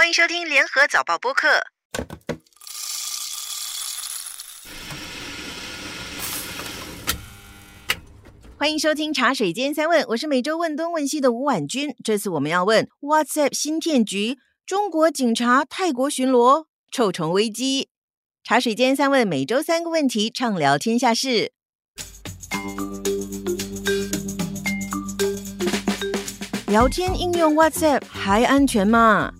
欢迎收听联合早报播客。欢迎收听茶水间三问，我是每周问东问西的吴婉君。这次我们要问 WhatsApp 新骗局，中国警察泰国巡逻，臭虫危机。茶水间三问每周三个问题，畅聊天下事。聊天应用 WhatsApp 还安全吗？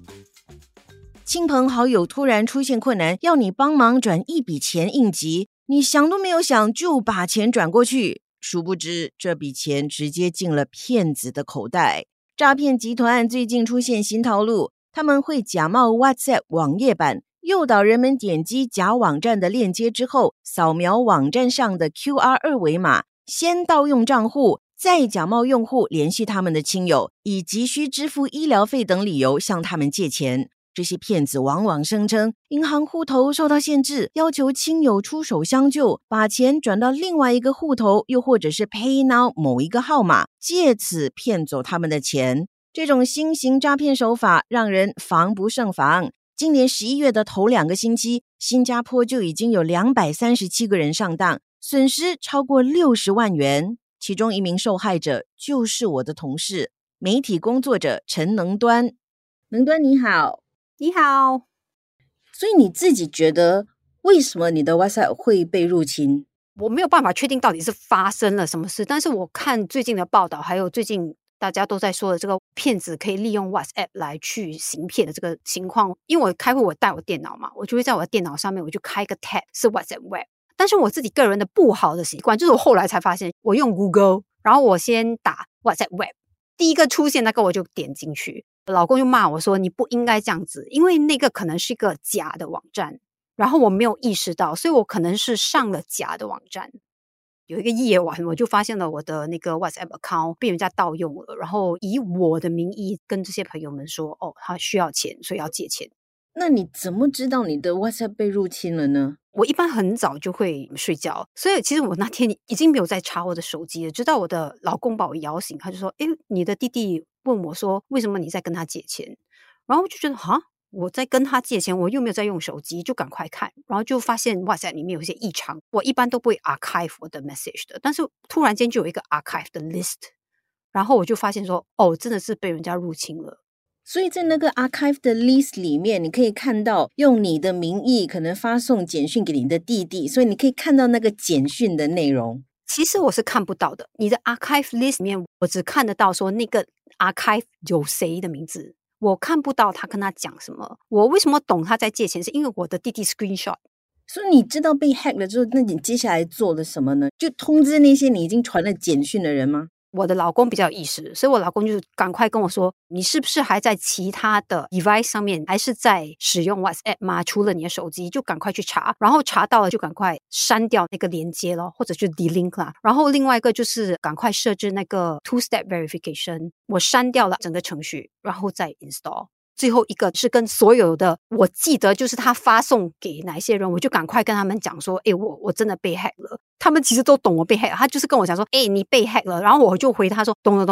亲朋好友突然出现困难，要你帮忙转一笔钱应急，你想都没有想就把钱转过去，殊不知这笔钱直接进了骗子的口袋。诈骗集团最近出现新套路，他们会假冒 WhatsApp 网页版，诱导人们点击假网站的链接之后，扫描网站上的 QR 二维码，先盗用账户，再假冒用户联系他们的亲友，以急需支付医疗费等理由向他们借钱。这些骗子往往声称银行户头受到限制，要求亲友出手相救，把钱转到另外一个户头，又或者是 PayNow 某一个号码，借此骗走他们的钱。这种新型诈骗手法让人防不胜防。今年11月的头两个星期，新加坡就已经有237个人上当，损失超过60万元，其中一名受害者就是我的同事，媒体工作者陈能端。能端你好。你好。所以你自己觉得为什么你的 WhatsApp 会被入侵？我没有办法确定到底是发生了什么事，但是我看最近的报道，还有最近大家都在说的这个骗子可以利用 WhatsApp 来去行骗的这个情况。因为我开会我带我电脑嘛，我就会在我的电脑上面我就开一个 tab 是 WhatsApp Web， 但是我自己个人的不好的习惯就是我后来才发现，我用 Google 然后我先打 WhatsApp Web， 第一个出现那个我就点进去，老公就骂我说你不应该这样子，因为那个可能是一个假的网站，然后我没有意识到，所以我可能是上了假的网站。有一个夜晚我就发现了我的那个 WhatsApp account 被人家盗用了，然后以我的名义跟这些朋友们说哦，他需要钱所以要借钱。那你怎么知道你的 WhatsApp 被入侵了呢？我一般很早就会睡觉，所以其实我那天已经没有在查我的手机了，直到我的老公把我摇醒，他就说你的弟弟问我说为什么你在跟他借钱，然后我就觉得哈，我在跟他借钱，我又没有在用手机，就赶快看，然后就发现 WhatsApp 里面有一些异常。我一般都不会 archive 我的 message 的，但是突然间就有一个 archive 的 list， 然后我就发现说哦，真的是被人家入侵了。所以在那个 archive 的 list 里面，你可以看到用你的名义可能发送简讯给你的弟弟，所以你可以看到那个简讯的内容。其实我是看不到的，你的 archive list 里面我只看得到说那个 archive 有谁的名字，我看不到他跟他讲什么。我为什么懂他在借钱，是因为我的弟弟 screenshot。 所以你知道被 hack 了之后，那你接下来做了什么呢？就通知那些你已经传了简讯的人吗？我的老公比较有意识，所以我老公就赶快跟我说你是不是还在其他的 device 上面还是在使用 WhatsApp 吗？除了你的手机就赶快去查，然后查到了就赶快删掉那个连接咯，或者就 delink 啦。然后另外一个就是赶快设置那个 two-step verification， 我删掉了整个程序然后再 install。 最后一个是跟所有的，我记得就是他发送给哪些人，我就赶快跟他们讲说我真的被 hack 了。他们其实都懂我被 hack， 他就是跟我讲说你被 hack 了，然后我就回他说懂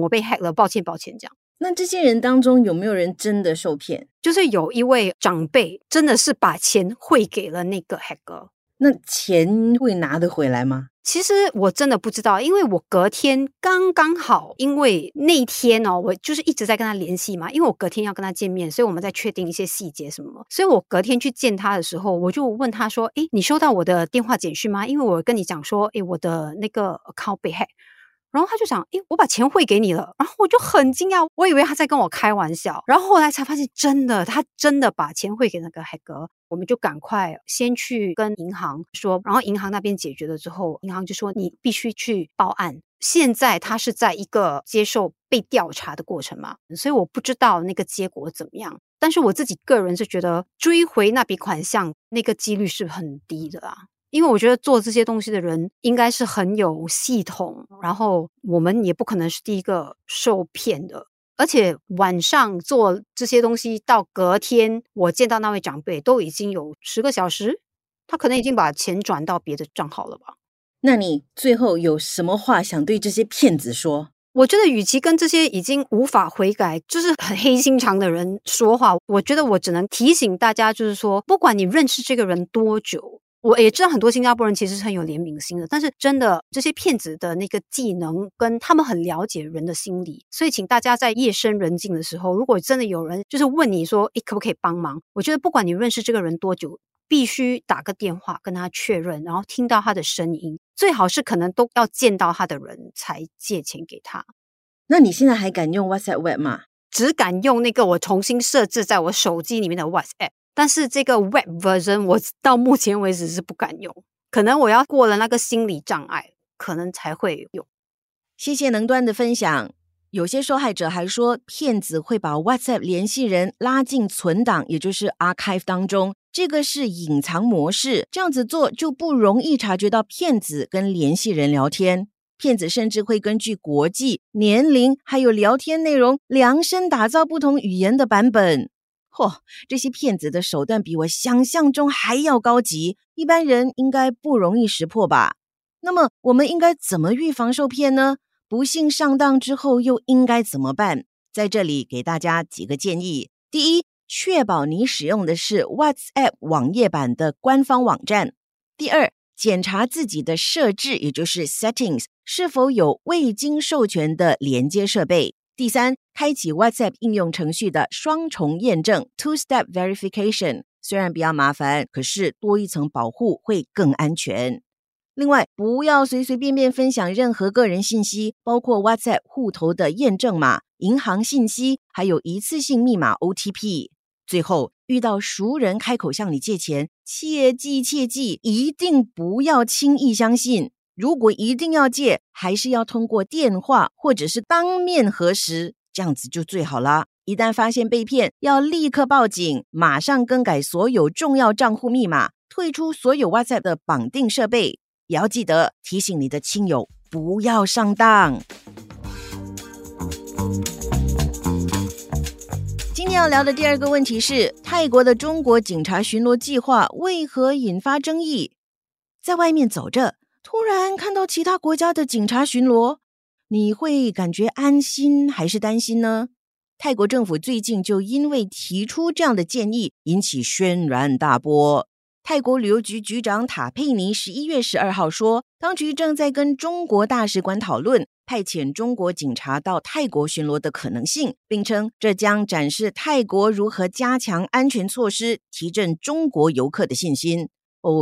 我被 hack 了，抱歉抱歉这样。那这些人当中有没有人真的受骗？就是有一位长辈真的是把钱汇给了那个 hacker。 那钱会拿得回来吗？其实我真的不知道，因为我隔天刚刚好，因为那天哦，我就是一直在跟他联系嘛，因为我隔天要跟他见面，所以我们在确定一些细节什么。所以我隔天去见他的时候，我就问他说你收到我的电话简讯吗？因为我跟你讲说我的那个 account 被 hack， 然后他就想我把钱汇给你了，然后我就很惊讶，我以为他在跟我开玩笑，然后后来才发现真的，他真的把钱汇给那个 hacker。我们就赶快先去跟银行说，然后银行那边解决了之后，银行就说你必须去报案，现在他是在一个接受被调查的过程嘛，所以我不知道那个结果怎么样，但是我自己个人是觉得追回那笔款项那个几率是很低的啦，因为我觉得做这些东西的人应该是很有系统，然后我们也不可能是第一个受骗的。而且晚上做这些东西到隔天我见到那位长辈都已经有10个小时，他可能已经把钱转到别的账号了吧。那你最后有什么话想对这些骗子说？我觉得与其跟这些已经无法悔改就是很黑心肠的人说话，我觉得我只能提醒大家，就是说不管你认识这个人多久，我也知道很多新加坡人其实是很有怜悯心的，但是真的这些骗子的那个技能跟他们很了解人的心理，所以请大家在夜深人静的时候，如果真的有人就是问你说可不可以帮忙，我觉得不管你认识这个人多久，必须打个电话跟他确认，然后听到他的声音，最好是可能都要见到他的人才借钱给他。那你现在还敢用 WhatsApp Web 吗？只敢用那个我重新设置在我手机里面的 WhatsApp，但是这个 web version 我到目前为止是不敢用，可能我要过了那个心理障碍可能才会用。谢谢能端的分享。有些受害者还说骗子会把 WhatsApp 联系人拉进存档，也就是 Archive 当中，这个是隐藏模式，这样子做就不容易察觉到骗子跟联系人聊天。骗子甚至会根据国籍、年龄还有聊天内容量身打造不同语言的版本。这些骗子的手段比我想象中还要高级，一般人应该不容易识破吧。那么我们应该怎么预防受骗呢？不幸上当之后又应该怎么办？在这里给大家几个建议。第一，确保你使用的是 WhatsApp 网页版的官方网站。第二，检查自己的设置，也就是 Settings， 是否有未经授权的连接设备。第三，开启 WhatsApp 应用程序的双重验证 （Two-Step Verification）， 虽然比较麻烦，可是多一层保护会更安全。另外，不要随随便便分享任何个人信息，包括 WhatsApp 户头的验证码、银行信息，还有一次性密码 （OTP）。最后，遇到熟人开口向你借钱，切记，一定不要轻易相信。如果一定要借，还是要通过电话或者是当面核实，这样子就最好啦。一旦发现被骗，要立刻报警，马上更改所有重要账户密码，退出所有 WhatsApp 的绑定设备，也要记得提醒你的亲友不要上当。今天要聊的第二个问题是，泰国的中国警察巡逻计划为何引发争议？在外面走着，突然看到其他国家的警察巡逻，你会感觉安心还是担心呢？泰国政府最近就因为提出这样的建议，引起轩然大波。泰国旅游局局长塔佩尼11月12号说，当局正在跟中国大使馆讨论派遣中国警察到泰国巡逻的可能性，并称这将展示泰国如何加强安全措施，提振中国游客的信心。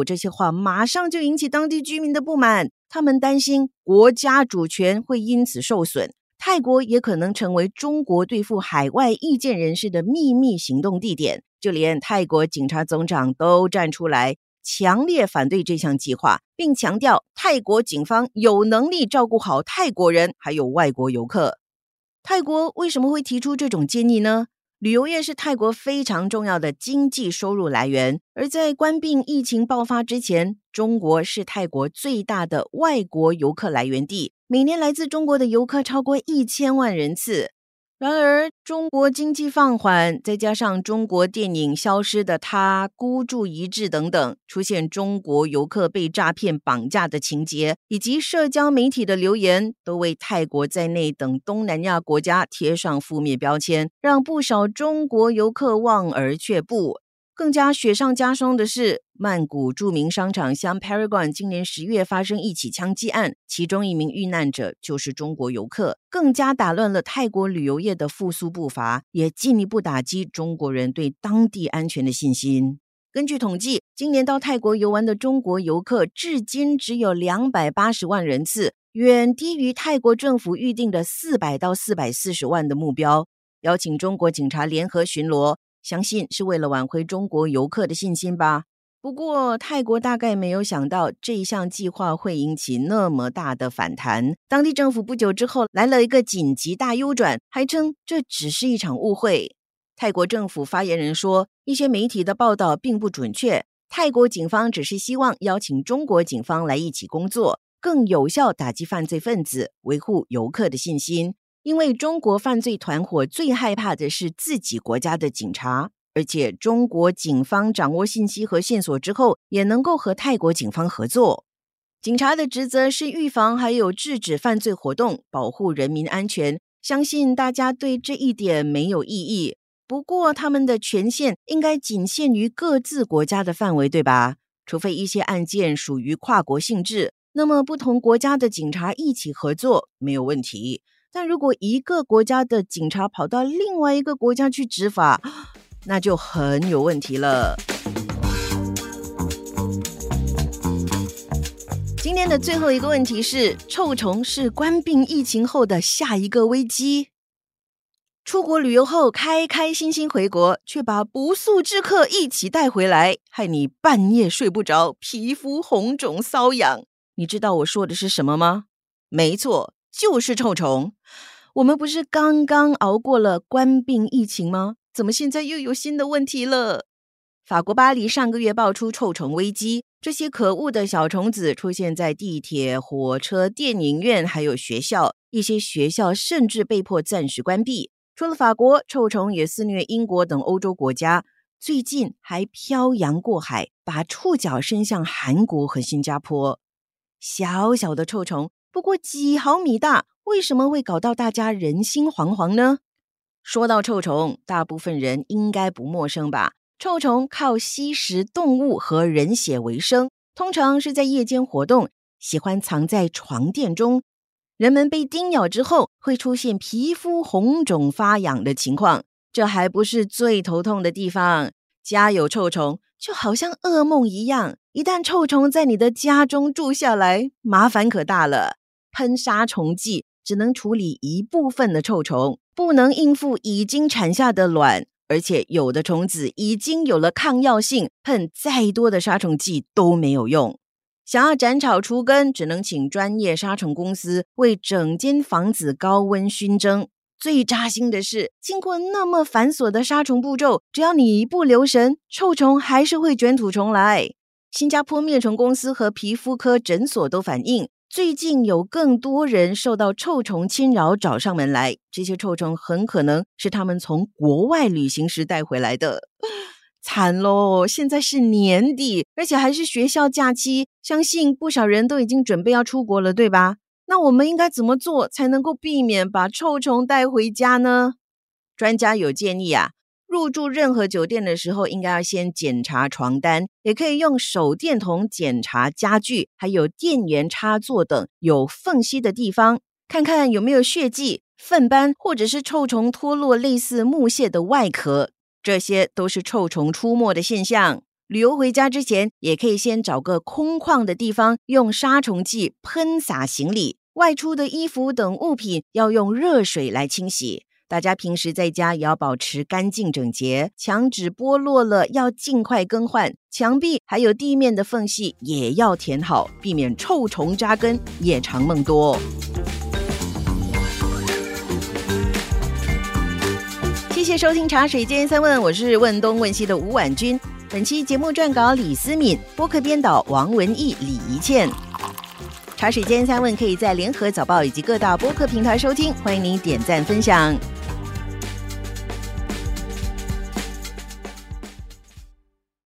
这些话马上就引起当地居民的不满，他们担心国家主权会因此受损，泰国也可能成为中国对付海外意见人士的秘密行动地点。就连泰国警察总长都站出来，强烈反对这项计划，并强调泰国警方有能力照顾好泰国人还有外国游客。泰国为什么会提出这种建议呢？旅游业是泰国非常重要的经济收入来源，而在冠病疫情爆发之前，中国是泰国最大的外国游客来源地，每年来自中国的游客超过1000万人次。然而，中国经济放缓，再加上中国电影《消失的她》、《孤注一掷》等等，出现中国游客被诈骗绑架的情节，以及社交媒体的留言，都为泰国在内等东南亚国家贴上负面标签，让不少中国游客望而却步。更加雪上加霜的是，曼谷著名商场 Siam Paragon 今年10月发生一起枪击案，其中一名遇难者就是中国游客，更加打乱了泰国旅游业的复苏步伐，也进一步打击中国人对当地安全的信心。根据统计，今年到泰国游玩的中国游客至今只有280万人次，远低于泰国政府预定的400到440万的目标。邀请中国警察联合巡逻，相信是为了挽回中国游客的信心吧。不过泰国大概没有想到这一项计划会引起那么大的反弹，当地政府不久之后来了一个紧急大U转，还称这只是一场误会。泰国政府发言人说，一些媒体的报道并不准确，泰国警方只是希望邀请中国警方来一起工作，更有效打击犯罪分子，维护游客的信心，因为中国犯罪团伙最害怕的是自己国家的警察，而且中国警方掌握信息和线索之后，也能够和泰国警方合作。警察的职责是预防还有制止犯罪活动，保护人民安全。相信大家对这一点没有异议。不过他们的权限应该仅限于各自国家的范围，对吧？除非一些案件属于跨国性质，那么不同国家的警察一起合作，没有问题。但如果一个国家的警察跑到另外一个国家去执法，那就很有问题了。今天的最后一个问题是，臭虫是冠病疫情后的下一个危机。出国旅游后开开心心回国，却把不速之客一起带回来，害你半夜睡不着，皮肤红肿瘙痒。你知道我说的是什么吗？没错，就是臭虫。我们不是刚刚熬过了冠病疫情吗？怎么现在又有新的问题了？法国巴黎上个月爆出臭虫危机，这些可恶的小虫子出现在地铁、火车、电影院还有学校，一些学校甚至被迫暂时关闭。除了法国，臭虫也肆虐英国等欧洲国家，最近还漂洋过海，把触角伸向韩国和新加坡。小小的臭虫，不过几毫米大，为什么会搞到大家人心惶惶呢？说到臭虫，大部分人应该不陌生吧？臭虫靠吸食动物和人血为生，通常是在夜间活动，喜欢藏在床垫中。人们被叮咬之后，会出现皮肤红肿发痒的情况。这还不是最头痛的地方，家有臭虫就好像噩梦一样，一旦臭虫在你的家中住下来，麻烦可大了。喷杀虫剂只能处理一部分的臭虫，不能应付已经产下的卵，而且有的虫子已经有了抗药性，喷再多的杀虫剂都没有用。想要斩草除根，只能请专业杀虫公司为整间房子高温熏蒸。最扎心的是，经过那么繁琐的杀虫步骤，只要你一不留神，臭虫还是会卷土重来。新加坡灭虫公司和皮肤科诊所都反映，最近有更多人受到臭虫侵扰找上门来，这些臭虫很可能是他们从国外旅行时带回来的。惨咯，现在是年底，而且还是学校假期，相信不少人都已经准备要出国了，对吧？那我们应该怎么做才能够避免把臭虫带回家呢？专家有建议啊，入住任何酒店的时候，应该要先检查床单，也可以用手电筒检查家具，还有电源插座等有缝隙的地方，看看有没有血迹、粪斑或者是臭虫脱落类似木屑的外壳，这些都是臭虫出没的现象。旅游回家之前，也可以先找个空旷的地方，用杀虫剂喷洒行李，外出的衣服等物品要用热水来清洗。大家平时在家也要保持干净整洁，墙纸剥落了要尽快更换，墙壁还有地面的缝隙也要填好，避免臭虫扎根，夜长梦多。谢谢收听茶水间三问，我是问东问西的吴婉君。本期节目撰稿李思敏，播客编导王文义、李怡倩。茶水间三问可以在联合早报以及各大播客平台收听，欢迎您点赞分享。